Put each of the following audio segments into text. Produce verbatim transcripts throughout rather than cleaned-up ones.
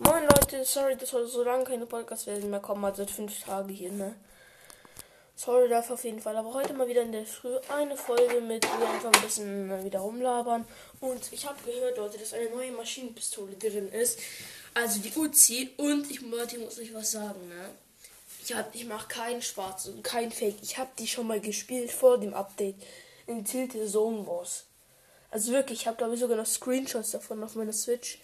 Moin Leute, sorry, dass heute so lange keine Podcast-Version mehr kommen hat, seit fünf Tagen hier, ne? Sorry dafür auf jeden Fall, aber heute mal wieder in der Früh eine Folge mit wir einfach ein bisschen wieder rumlabern. Und ich habe gehört, Leute, dass eine neue Maschinenpistole drin ist, also die Uzi. Und ich, Leute, muss euch was sagen, ne? Ich, hab, ich mache keinen Spaß und keinen Fake. Ich habe die schon mal gespielt vor dem Update in Tilted Zone Wars. Also wirklich, ich habe glaube ich sogar noch Screenshots davon auf meiner Switch.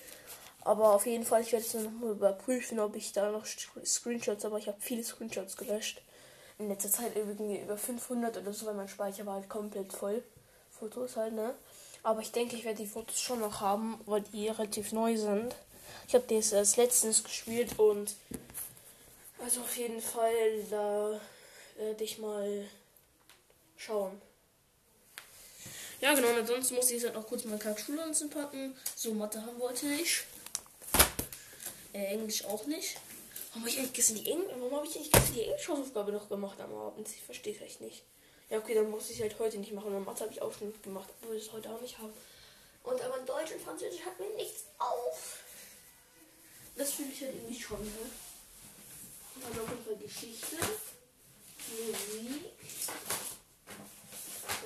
Aber auf jeden Fall, ich werde es noch mal überprüfen, ob ich da noch Screenshots habe. Ich habe viele Screenshots gelöscht. In letzter Zeit übrigens über fünfhundert oder so, weil mein Speicher war halt komplett voll. Fotos halt, ne? Aber ich denke, ich werde die Fotos schon noch haben, weil die relativ neu sind. Ich habe die jetzt als letztens gespielt und... Also auf jeden Fall, da werde ich mal schauen. Ja genau, und ansonsten muss ich jetzt halt noch kurz meine Kack-Schulranzen packen. So, Mathe haben wollte ich. Äh, Englisch auch nicht. Warum habe ich eigentlich gestern die, Engl hab die Englisch-Hausaufgabe noch gemacht am Abend? Ich verstehe es echt nicht. Ja, okay, dann muss ich es halt heute nicht machen. Und Mathe habe ich auch schon mitgemacht, obwohl ich es heute auch nicht habe. Und aber in Deutsch und Französisch hat mir nichts auf. Das fühle ich halt irgendwie schon, ne? Und dann noch über Geschichte, Musik.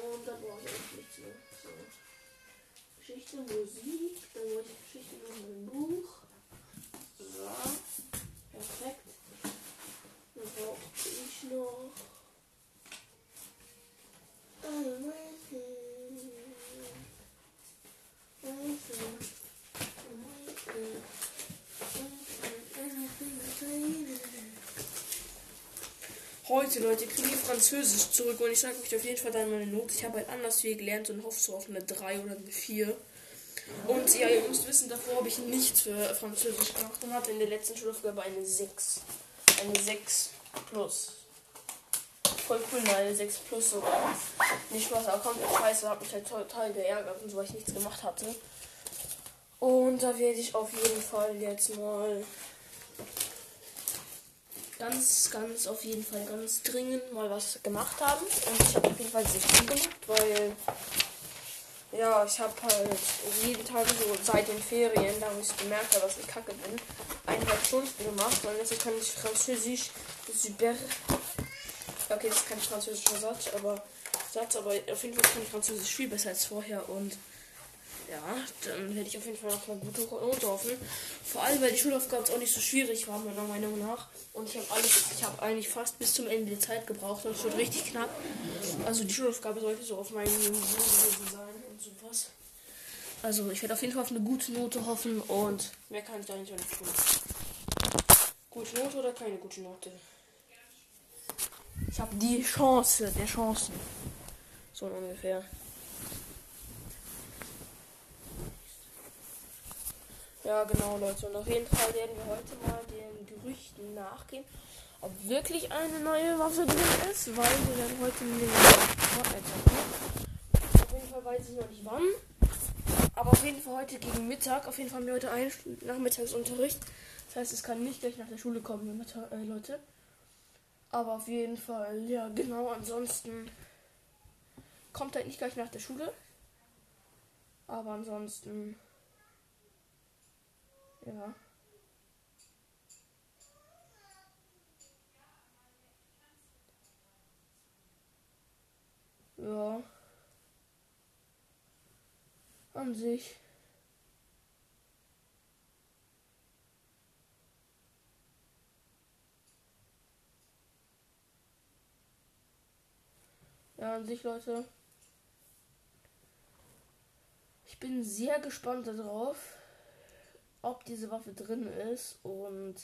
Und dann brauche ich eigentlich nichts mehr. So. Geschichte, Musik. Dann brauche ich Geschichte noch mein Buch. So. Perfekt. Dann brauche ich noch. Dann Heute, Leute, kriege ich Französisch zurück und ich sage euch auf jeden Fall dann meine Note. Ich habe halt anders viel gelernt und hoffe so auf eine drei oder eine vier. Und ja, ihr müsst wissen, davor habe ich nichts für Französisch gemacht und hatte in der letzten Schulaufgabe eine sechs. Eine sechs plus. Voll cool, ne? Eine sechs plus sogar. Nicht Spaß, aber komplett scheiße, hat mich halt total geärgert und so, weil ich nichts gemacht hatte. Und da werde ich auf jeden Fall jetzt mal... ganz, ganz, auf jeden Fall ganz dringend mal was gemacht haben. Und ich habe auf jeden Fall sehr viel gemacht, weil, ja, ich habe halt jeden Tag so seit den Ferien, da wo ich gemerkt habe, dass ich kacke bin, eineinhalb Stunden gemacht, weil deswegen kann ich Französisch super, okay, das ist kein französischer Satz, aber Satz, aber auf jeden Fall kann ich Französisch viel besser als vorher und ja, dann werde ich auf jeden Fall noch mal gute Note hoffen. Vor allem, weil die Schulaufgaben auch nicht so schwierig waren, meiner Meinung nach. Und ich habe alles, ich habe eigentlich fast bis zum Ende der Zeit gebraucht und es wird richtig knapp. Also die Schulaufgabe sollte so auf meinem Niveau gewesen sein und sowas. Also ich werde auf jeden Fall auf eine gute Note hoffen und mehr kann ich da nicht tun. Gute Note oder keine gute Note? Ich habe die Chance der Chancen. So ungefähr. Ja, genau, Leute. Und auf jeden Fall werden wir heute mal den Gerüchten nachgehen, ob wirklich eine neue Waffe drin ist, weil wir dann heute mit dem Fortnite zocken. Auf jeden Fall weiß ich noch nicht wann. Aber auf jeden Fall heute gegen Mittag. Auf jeden Fall haben wir heute einen Nachmittagsunterricht. Das heißt, es kann nicht gleich nach der Schule kommen, äh, Leute. Aber auf jeden Fall, ja, genau. Ansonsten kommt halt nicht gleich nach der Schule. Aber ansonsten... ja. Ja. An sich. Ja, an sich, Leute. Ich bin sehr gespannt darauf, ob diese Waffe drin ist und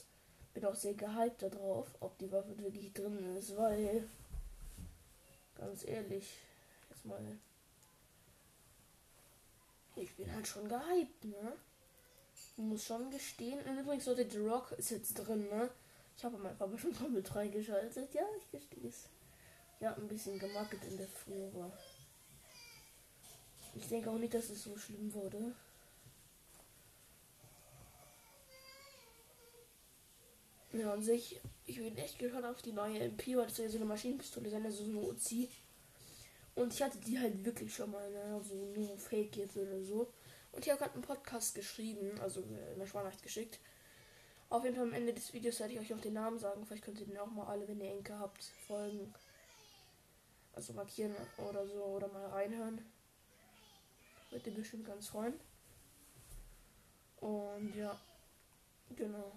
bin auch sehr gehypt darauf, ob die Waffe wirklich drin ist, weil ganz ehrlich, jetzt mal, ich bin halt schon gehypt, ne? Ich muss schon gestehen. Und übrigens, Leute, The Rock ist jetzt drin, ne? Ich habe mein Papa schon komplett reingeschaltet, ja, ich gestehe es. Ja, ein bisschen gemackelt in der Früh, aber ich denke auch nicht, dass es so schlimm wurde. Ja, an sich, ich bin echt gespannt auf die neue M P, weil das soll ja so eine Maschinenpistole sein, also so eine Uzi. Und ich hatte die halt wirklich schon mal, ne, so nur Fake jetzt oder so. Und ich habe gerade einen Podcast geschrieben, also eine Sprachnachricht geschickt. Auf jeden Fall am Ende des Videos werde ich euch noch den Namen sagen. Vielleicht könnt ihr den auch mal alle, wenn ihr Enke habt, folgen. Also markieren oder so oder mal reinhören. Wird ihr bestimmt ganz freuen. Und ja, genau.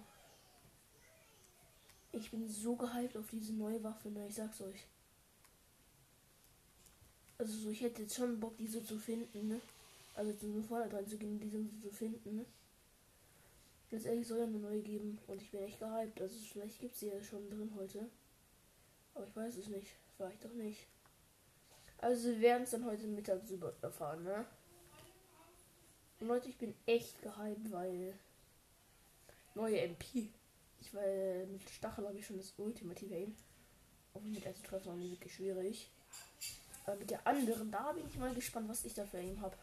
Ich bin so gehypt auf diese neue Waffe, ne? Ich sag's euch. Also so, ich hätte jetzt schon Bock, diese zu finden, ne? Also jetzt in den Vordergrund reinzugehen, diese zu finden, ne? Ganz ehrlich, soll ja eine neue geben und ich bin echt gehypt. Also vielleicht gibt's die ja schon drin heute. Aber ich weiß es nicht. Vielleicht doch nicht. Also wir werden es dann heute Mittag super erfahren, ne? Und Leute, ich bin echt gehypt, weil neue M P. Ich weil mit Stachel habe ich schon das ultimative Aim. Auch mit eins treffen war mir wirklich schwierig. Aber mit der anderen, da bin ich mal gespannt, was ich da für Aim habe.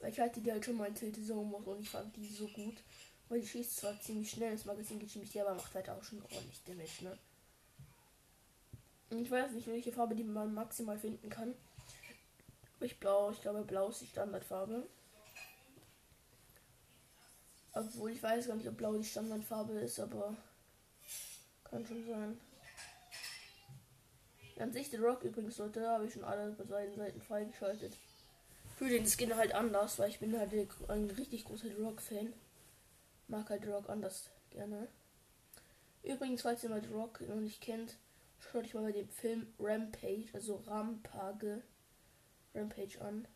Weil ich hatte die halt schon mal in Tilted Zone Wars und ich fand die so gut. Weil die schießt zwar ziemlich schnell, das Magazin geht ziemlich leer, aber macht halt auch schon ordentlich Damage, ne? Und ich weiß nicht, welche Farbe die man maximal finden kann. Ich blau, ich glaube blau ist die Standardfarbe. Obwohl ich weiß gar nicht, ob blau die Standardfarbe ist, aber kann schon sein. An sich The Rock übrigens, Leute, habe ich schon alle beiden Seiten freigeschaltet. Für den Skin halt anders, weil ich bin halt ein richtig großer The Rock-Fan. Mag halt The Rock anders gerne. Übrigens, falls ihr mal The Rock noch nicht kennt, schaut euch mal bei dem Film Rampage, also Rampage, Rampage an.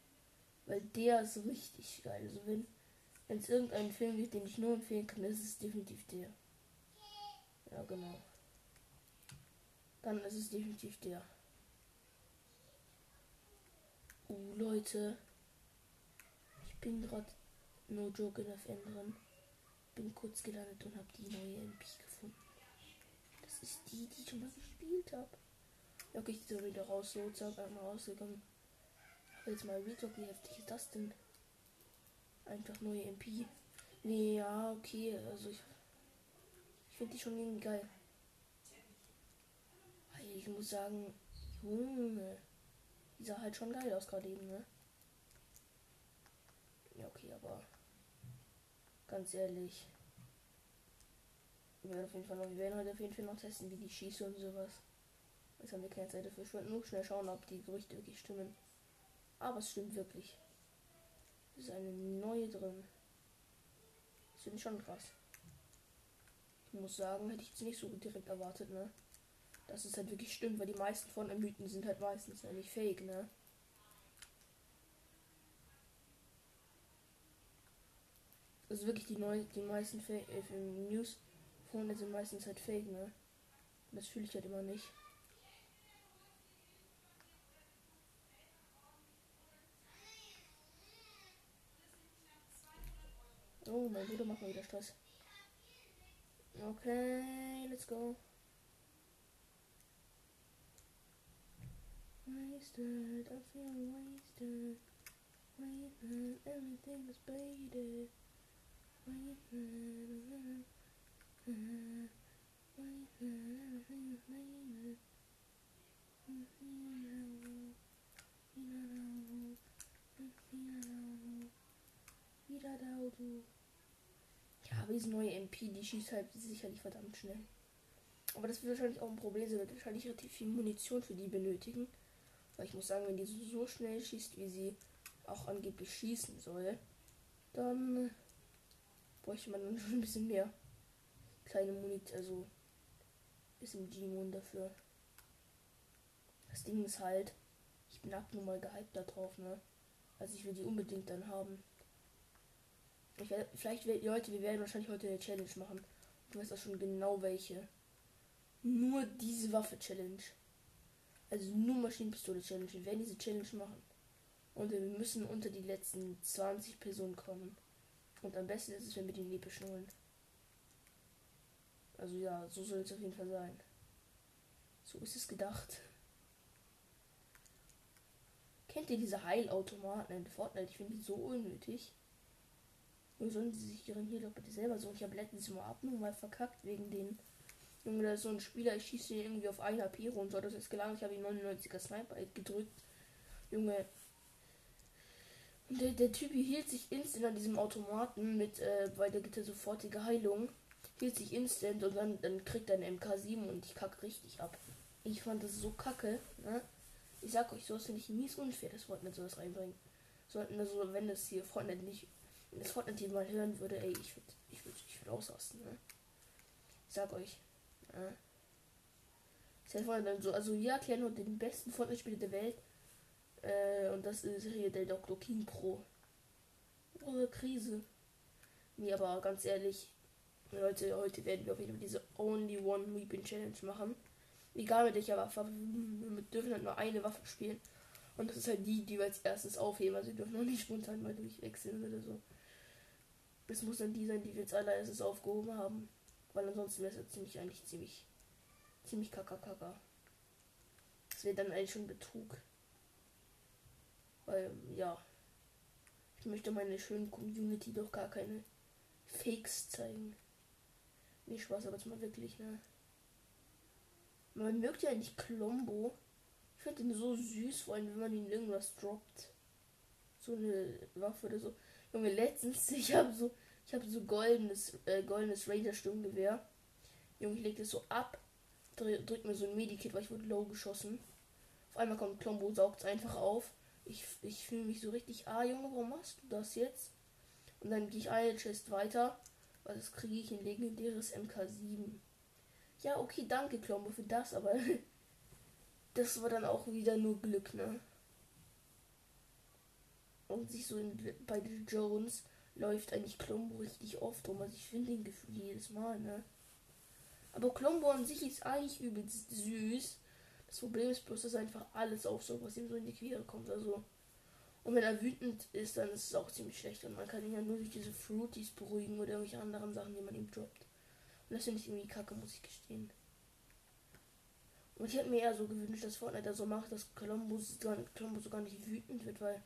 Weil der ist richtig geil. Also wenn Wenn es irgendeinen Film gibt, den ich nur empfehlen kann, ist es definitiv der. Ja, genau. Dann ist es definitiv der. Oh, Leute. Ich bin gerade no joke in F N drin. Bin kurz gelandet und habe die neue M P gefunden. Das ist die, die ich schon mal gespielt habe. Ja, okay, ich gehe so wieder raus. So, zack, einmal rausgegangen. Aber jetzt mal Retalk, wie heftig ist das denn? Einfach neue M P. Nee, ja, okay. Also ich, ich finde die schon irgendwie geil. Ich muss sagen, Junge. Die sah halt schon geil aus gerade eben, ne? Ja, okay, aber ganz ehrlich. Wir werden auf jeden Fall noch, wir werden heute auf jeden Fall noch testen, wie die schießen und sowas. Jetzt haben wir keine Zeit dafür. Ich wollte nur schnell schauen, ob die Gerüchte wirklich stimmen. Aber es stimmt wirklich. Ist eine neue drin. Das finde ich schon krass. Ich muss sagen, hätte ich jetzt nicht so direkt erwartet, ne? Dass es halt wirklich stimmt, weil die meisten von den Mythen sind halt meistens ja nicht fake, ne? Also wirklich die neue, die meisten Fake äh, News von denen sind meistens halt fake, ne? Und das fühle ich halt immer nicht. Oh, mein Bruder macht mal wieder Stress. Okay, let's go. Wasted, I feel wasted. Wasted, everything is baited. Wasted, wasted, everything is baited. Ja, aber diese neue M P, die schießt halt sicherlich verdammt schnell. Aber das wird wahrscheinlich auch ein Problem sein, wird wahrscheinlich relativ viel Munition für die benötigen. Weil ich muss sagen, wenn die so schnell schießt, wie sie auch angeblich schießen soll, dann bräuchte man dann schon ein bisschen mehr kleine Munition, also S M G-Mun dafür. Das Ding ist halt, ich bin abnormal gehypt da drauf, ne? Also ich will die unbedingt dann haben. Ich werde, vielleicht, Leute, wir werden wahrscheinlich heute eine Challenge machen. Ich weiß auch schon genau welche. Nur diese Waffe-Challenge. Also nur Maschinenpistole-Challenge. Wir werden diese Challenge machen. Und wir müssen unter die letzten zwanzig Personen kommen. Und am besten ist es, wenn wir die Lippe schnullen. Also ja, so soll es auf jeden Fall sein. So ist es gedacht. Kennt ihr diese Heilautomaten in Fortnite? Ich finde die so unnötig. Und sollen sie sich ihren hier doch bitte selber so. Ich habe letztens mal abnormal verkackt wegen den. Junge, da ist so ein Spieler, ich schieße ihn irgendwie auf ein H P und so, das ist gelangt. Ich habe ihn neunundneunziger Sniper gedrückt. Junge. Und der, der Typ hielt sich instant an diesem Automaten mit, äh, weil der gibt ja sofortige Heilung. spielt sich instant und dann, dann kriegt er eine M K sieben und ich kacke richtig ab. Ich fand das so kacke, ne? Ich sag euch, sowas finde ich mies unfair, das Fortnite sowas reinbringen. Sollten also, wenn das hier Fortnite nicht, wenn das Fortnite mal hören würde, ey, ich würde ich würd, ich würd ausrasten, ne? Ich sag euch, ne? Das heißt, Fortnite dann so, also wir erklären heute den besten Fortnite-Spieler der Welt. Äh, und das ist hier der Doktor King Pro. Oh, Krise. Nee, aber ganz ehrlich, Leute, heute werden wir auf jeden Fall diese Only One Weapon Challenge machen. Egal mit welcher Waffe, wir dürfen halt nur eine Waffe spielen. Und das ist halt die, die wir als erstes aufheben. Also wir dürfen noch nicht spontan mal durchwechseln oder so. Es muss dann die sein, die wir als allererstes aufgehoben haben. Weil ansonsten wäre es ja ziemlich, eigentlich ziemlich, ziemlich kaka kaka. Das wäre dann eigentlich schon Betrug. Weil, ja. Ich möchte meiner schönen Community doch gar keine Fakes zeigen. Nicht Spaß, aber mal wirklich, ne? Man mögt ja eigentlich Klombo. Ich finde ihn so süß, vor allem wenn man ihn irgendwas droppt. So eine Waffe oder so. Junge, letztens, ich habe so, ich habe so goldenes, äh, goldenes Ranger-Sturmgewehr. Junge, ich leg das so ab, drück, drück mir so ein Medikit, weil ich wurde low geschossen. Auf einmal kommt Klombo, saugt's einfach auf. Ich, ich fühle mich so richtig, ah Junge, warum machst du das jetzt? Und dann gehe ich eine Chest weiter, weil das kriege ich ein legendäres M K sieben. Ja, okay, danke Klombo für das, aber das war dann auch wieder nur Glück, ne? Und sich so in, bei Jones läuft eigentlich Klombo richtig oft rum, also ich finde den Gefühl jedes Mal, ne? Aber Klombo an sich ist eigentlich übelst süß. Das Problem ist bloß, dass einfach alles aufsaugt, was ihm so in die Quere kommt, also. Und wenn er wütend ist, dann ist es auch ziemlich schlecht und man kann ihn ja nur durch diese Fruities beruhigen oder irgendwelche anderen Sachen, die man ihm droppt. Und das finde ich irgendwie kacke, muss ich gestehen. Und ich hätte mir eher so gewünscht, dass Fortnite da so macht, dass Klombo sogar nicht wütend wird, weil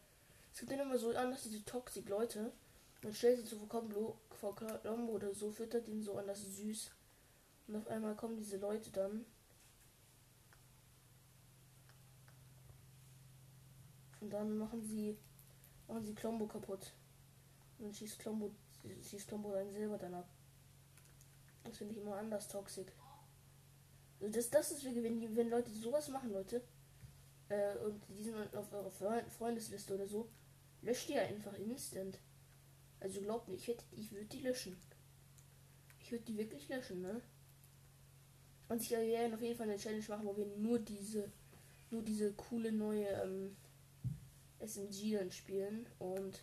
es gibt dann immer so anders diese toxic Leute. Man stellt sie zu vor Klombo oder so, füttert ihn so anders süß. Und auf einmal kommen diese Leute dann. Und dann machen sie machen sie Klombo kaputt. Und dann schießt Klombo, schießt Klombo dann selber dann ab. Das finde ich immer anders toxisch. Also das, das ist wirklich, wenn, wenn Leute sowas machen, Leute, äh, und die sind auf eurer Freundesliste oder so, löscht die einfach instant. Also glaubt mir, ich hätte, ich würde die löschen. Ich würde die wirklich löschen, ne? Und ich werde auf jeden Fall eine Challenge machen, wo wir nur diese, nur diese coole neue ähm, S M G dann spielen und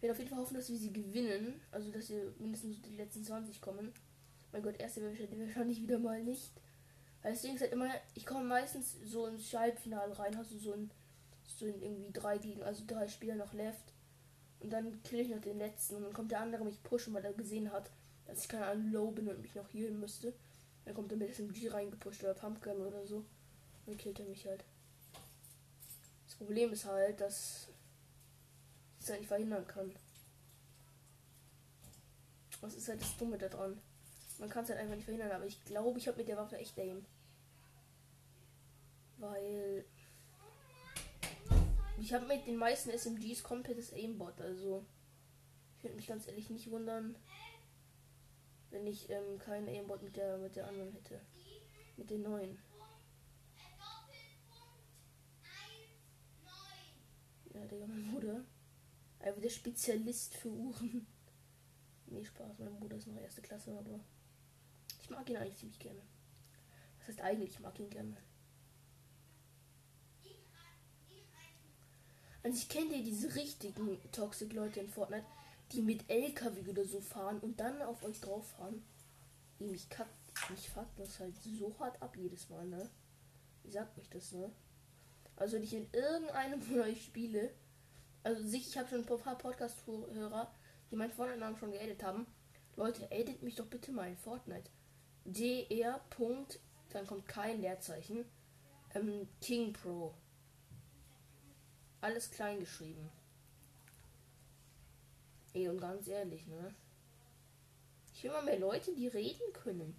wir werden auf jeden Fall hoffen, dass wir sie gewinnen, also dass wir mindestens die letzten zwanzig kommen. Mein Gott, erste wäre wahrscheinlich wieder mal nicht. Weil deswegen ist halt immer, ich komme meistens so ins Halbfinale rein, hast also du so ein, so ein irgendwie drei gegen, also drei Spieler noch left und dann kill ich noch den letzten und dann kommt der andere mich pushen, weil er gesehen hat, dass ich keine Ahnung low bin und mich noch healen müsste. Dann kommt er mit S M G reingepusht oder Pumpgun oder so und dann killt er mich halt. Das Problem ist halt, dass ich es halt nicht verhindern kann. Was ist halt das Dumme da dran? Man kann es halt einfach nicht verhindern, aber ich glaube, ich habe mit der Waffe echt Aim. Weil ich habe mit den meisten S M Gs komplettes Aimbot, also ich würde mich ganz ehrlich nicht wundern, wenn ich ähm, keinen Aimbot mit der mit der anderen hätte. Mit den neuen. Ja, Digga, mein Bruder. Einfach der Spezialist für Uhren. Nee, Spaß, mein Bruder ist noch erste Klasse, aber ich mag ihn eigentlich ziemlich gerne. Das heißt eigentlich, ich mag ihn gerne. Also ich kenne ja diese richtigen Toxic-Leute in Fortnite, die mit L K W oder so fahren und dann auf euch drauf fahren. Ey, mich kackt, mich fuckt das halt so hart ab jedes Mal, ne? Ich sag euch das, ne? Also wenn ich in irgendeinem von euch spiele, also sich, ich habe schon ein paar Podcast-Hörer, die meinen Fortnite-Namen schon geedit haben. Leute, edit mich doch bitte mal in Fortnite. D R. Dann kommt kein Leerzeichen. Ähm, King Pro. Alles klein geschrieben. Ey, und ganz ehrlich, ne? Ich will mal mehr Leute, die reden können.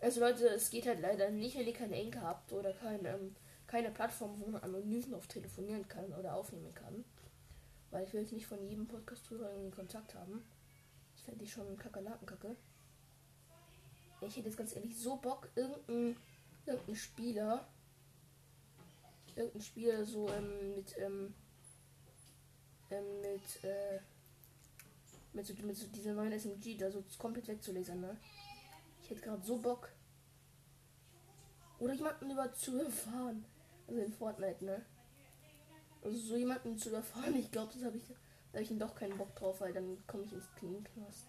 Also Leute, es geht halt leider nicht, wenn ihr keinen Enker habt oder kein, ähm, keine Plattform, wo man anonym drauf telefonieren kann oder aufnehmen kann. Weil ich will jetzt nicht von jedem Podcast-Hörer irgendwie Kontakt haben. Ich fände die schon Kakerlakenkacke. Ich hätte jetzt ganz ehrlich so Bock, irgendein, irgendein Spieler, irgendein Spieler so ähm, mit, ähm, ähm, mit, äh, mit, so, mit so dieser neuen S M G da so komplett wegzulesen, ne? Ich hätte gerade so Bock. Oder jemanden über zu überfahren. Also in Fortnite, ne? Also so jemanden zu überfahren, ich glaube, das habe ich, da habe ich doch keinen Bock drauf, weil dann komme ich ins Knast.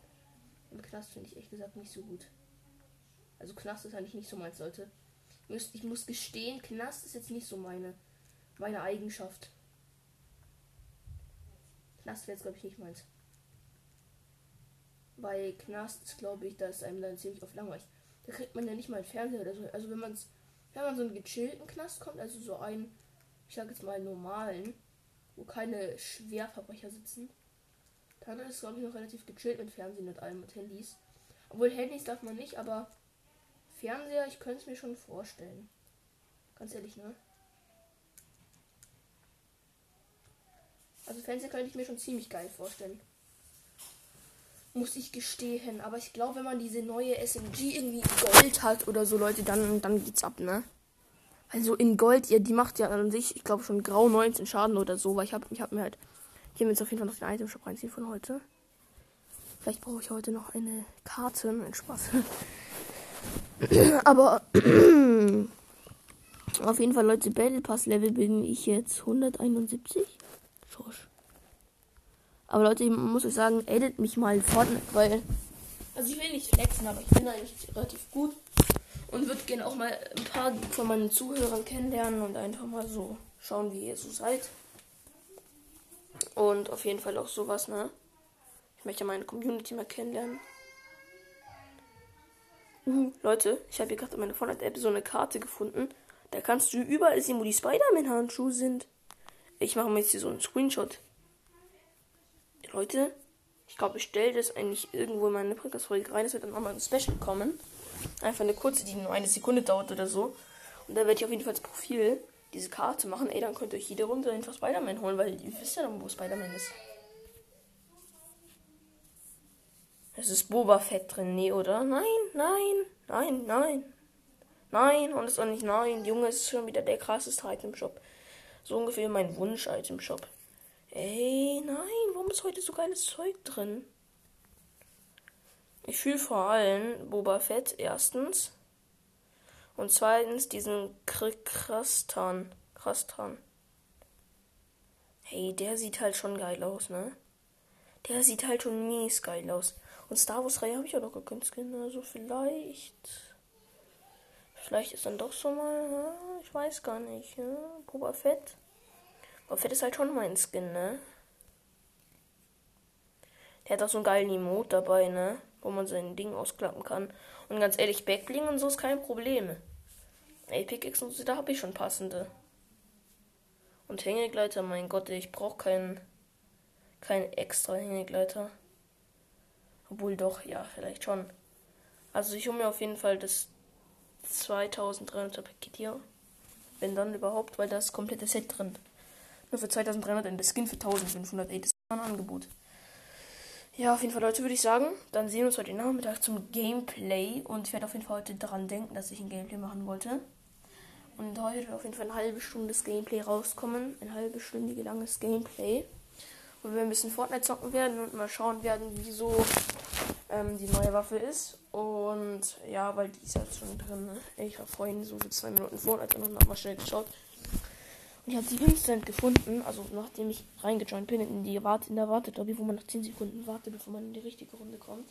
Im Knast finde ich ehrlich gesagt nicht so gut. Also Knast ist eigentlich nicht so meins, Leute. Ich muss gestehen, Knast ist jetzt nicht so meine, meine Eigenschaft. Knast wäre jetzt, glaube ich, nicht meins. Bei Knast, glaube ich, da ist einem dann ziemlich oft langweilig. Da kriegt man ja nicht mal einen Fernseher oder so. Also wenn man wenn man so einen gechillten Knast kommt, also so einen, ich sag jetzt mal normalen, wo keine Schwerverbrecher sitzen, dann ist es, glaube ich, noch relativ gechillt mit Fernsehen und allem, mit Handys. Obwohl Handys darf man nicht, aber Fernseher, ich könnte es mir schon vorstellen. Ganz ehrlich, ne? Also Fernseher könnte ich mir schon ziemlich geil vorstellen. Muss ich gestehen. Aber ich glaube, wenn man diese neue S M G irgendwie in Gold hat oder so, Leute, dann, dann geht's ab, ne? Also in Gold, ja, die macht ja an sich, ich glaube, schon grau neunzehn Schaden oder so, weil ich habe ich hab mir halt... Ich habe jetzt auf jeden Fall noch den Itemshop reinziehen von heute. Vielleicht brauche ich heute noch eine Karte. Ein Spaß. Aber auf jeden Fall, Leute, Battle Pass Level bin ich jetzt hunderteinundsiebzig. Schorsch. Aber Leute, ich muss euch sagen, edit mich mal Fortnite, weil... Also ich will nicht flexen, aber ich bin eigentlich relativ gut. Und würde gerne auch mal ein paar von meinen Zuhörern kennenlernen und einfach mal so schauen, wie ihr so seid. Und auf jeden Fall auch sowas, ne? Ich möchte meine Community mal kennenlernen. Mhm. Leute, ich habe hier gerade in meiner Fortnite-App so eine Karte gefunden. Da kannst du überall sehen, wo die Spider-Man-Handschuhe sind. Ich mache mir jetzt hier so einen Screenshot. Leute, ich glaube, ich stelle das eigentlich irgendwo in meine Podcast-Folge rein. Das wird dann nochmal ein Special kommen. Einfach eine kurze, die nur eine Sekunde dauert oder so. Und da werde ich auf jeden Fall das Profil, diese Karte machen. Ey, dann könnt ihr euch jede Runde einfach Spider-Man holen, weil ihr wisst ja noch, wo Spider-Man ist. Es ist Boba Fett drin, nee, oder? Nein, nein, nein, nein. Nein, und ist auch nicht nein. Junge, es ist schon wieder der krasseste Item-Shop. So ungefähr mein Wunsch-Item-Shop. Ey, nein, warum ist heute so geiles Zeug drin? Ich fühle vor allem Boba Fett, erstens. Und zweitens diesen Krastan. Krastan. Hey, der sieht halt schon geil aus, ne? Der sieht halt schon mies geil aus. Und Star Wars Reihe habe ich auch noch gekündigt. Also vielleicht... Vielleicht ist dann doch so mal... Ne? Ich weiß gar nicht, ne? Boba Fett. Aber Fett ist halt schon mein Skin, ne? Der hat auch so einen geilen Emote dabei, ne? Wo man sein Ding ausklappen kann. Und ganz ehrlich, Backbling und so ist kein Problem. Ey, Pickaxe und so, da habe ich schon passende. Und Hängegleiter, mein Gott, ich brauche keinen keinen extra Hängegleiter. Obwohl doch, ja, vielleicht schon. Also ich hole mir auf jeden Fall das zweitausenddreihunderter Paket hier. Wenn dann überhaupt, weil da ist das komplette Set drin. Nur für zweitausenddreihundert ein Skin für eintausendfünfhundert. Ey, das ist ein Angebot. Ja, auf jeden Fall, Leute, würde ich sagen, dann sehen wir uns heute Nachmittag zum Gameplay. Und ich werde auf jeden Fall heute dran denken, dass ich ein Gameplay machen wollte. Und heute wird auf jeden Fall eine halbe Stunde das Gameplay rauskommen. Ein halbstündige langes Gameplay. Und wir ein bisschen Fortnite zocken werden und mal schauen werden, wieso ähm, die neue Waffe ist. Und ja, weil die ist halt schon drin. Ne? Ich habe vorhin so für zwei Minuten Fortnite und habe mal schnell geschaut. Und ich habe sie instant gefunden, also nachdem ich reingejoint bin in die Warte, in der Wartelobby, wo man nach zehn Sekunden wartet, bevor man in die richtige Runde kommt.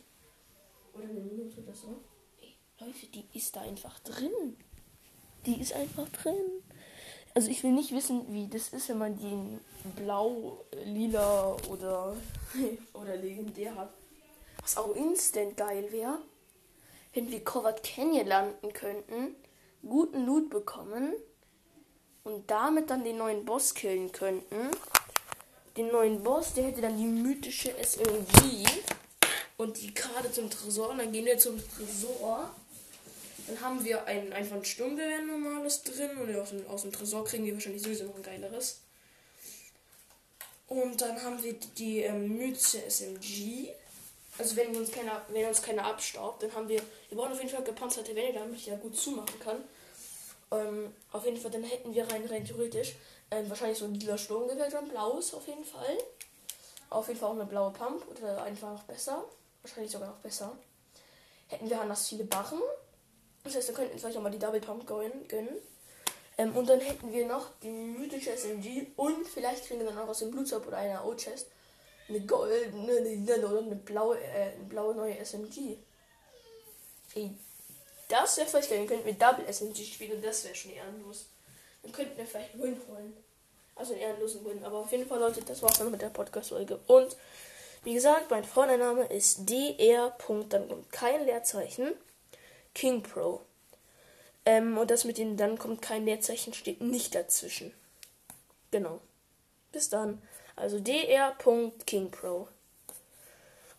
Oder eine Minute oder so. Ey, Leute, die ist da einfach drin. Die ist einfach drin. Also ich will nicht wissen, wie das ist, wenn man die in blau, lila oder, oder legendär hat. Was auch instant geil wäre, wenn wir Covert Canyon landen könnten, guten Loot bekommen. Und damit dann den neuen Boss killen könnten. Den neuen Boss, der hätte dann die mythische S M G. Und die Karte zum Tresor. Und dann gehen wir zum Tresor. Dann haben wir einen, einfach ein Sturmgewehr normales drin. Und aus dem, aus dem Tresor kriegen wir wahrscheinlich sowieso noch ein geileres. Und dann haben wir die, die äh, Mütze S M G. Also wenn uns keiner, wenn uns keiner abstaubt, dann haben wir, wir brauchen auf jeden Fall gepanzerte Wände, damit ich ja gut zumachen kann. Ähm, auf jeden Fall, dann hätten wir rein, rein theoretisch ähm, wahrscheinlich so ein lila Sturmgewehr, so ein blaues auf jeden Fall. Auf jeden Fall auch eine blaue Pump oder einfach noch besser, wahrscheinlich sogar noch besser. Hätten wir anders viele Barren, das heißt, wir könnten uns vielleicht auch mal die Double Pump gönnen. Ähm, und dann hätten wir noch die mythische S M G und vielleicht kriegen wir dann auch aus dem Blutzopf oder einer O-Chest eine goldene, eine lila oder eine blaue, äh, eine blaue neue S M G. Ey, das wäre vielleicht geil, dann könnten wir Double S M G spielen und das wäre schon ehrenlos. Dann könnten wir vielleicht einen Win holen. Also einen ehrenlosen Win. Aber auf jeden Fall, Leute, das war's dann mit der Podcast-Folge. Und wie gesagt, mein Vorname ist D R. Dann kommt kein Leerzeichen. King Pro. Ähm, und das mit dem dann kommt kein Leerzeichen steht nicht dazwischen. Genau. Bis dann. Also D R. King Pro.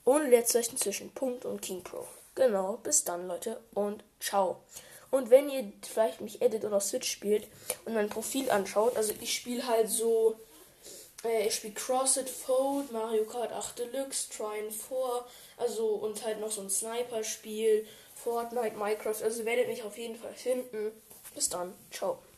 Ohne Leerzeichen zwischen Punkt und King Pro. Genau. Bis dann, Leute. Und ciao. Und wenn ihr vielleicht mich edit oder Switch spielt und mein Profil anschaut, also ich spiele halt so, äh, ich spiele Cross-It, Fold, Mario Kart acht Deluxe, Trine four, also und halt noch so ein Sniper-Spiel, Fortnite, Minecraft, also werdet mich auf jeden Fall finden. Bis dann, ciao.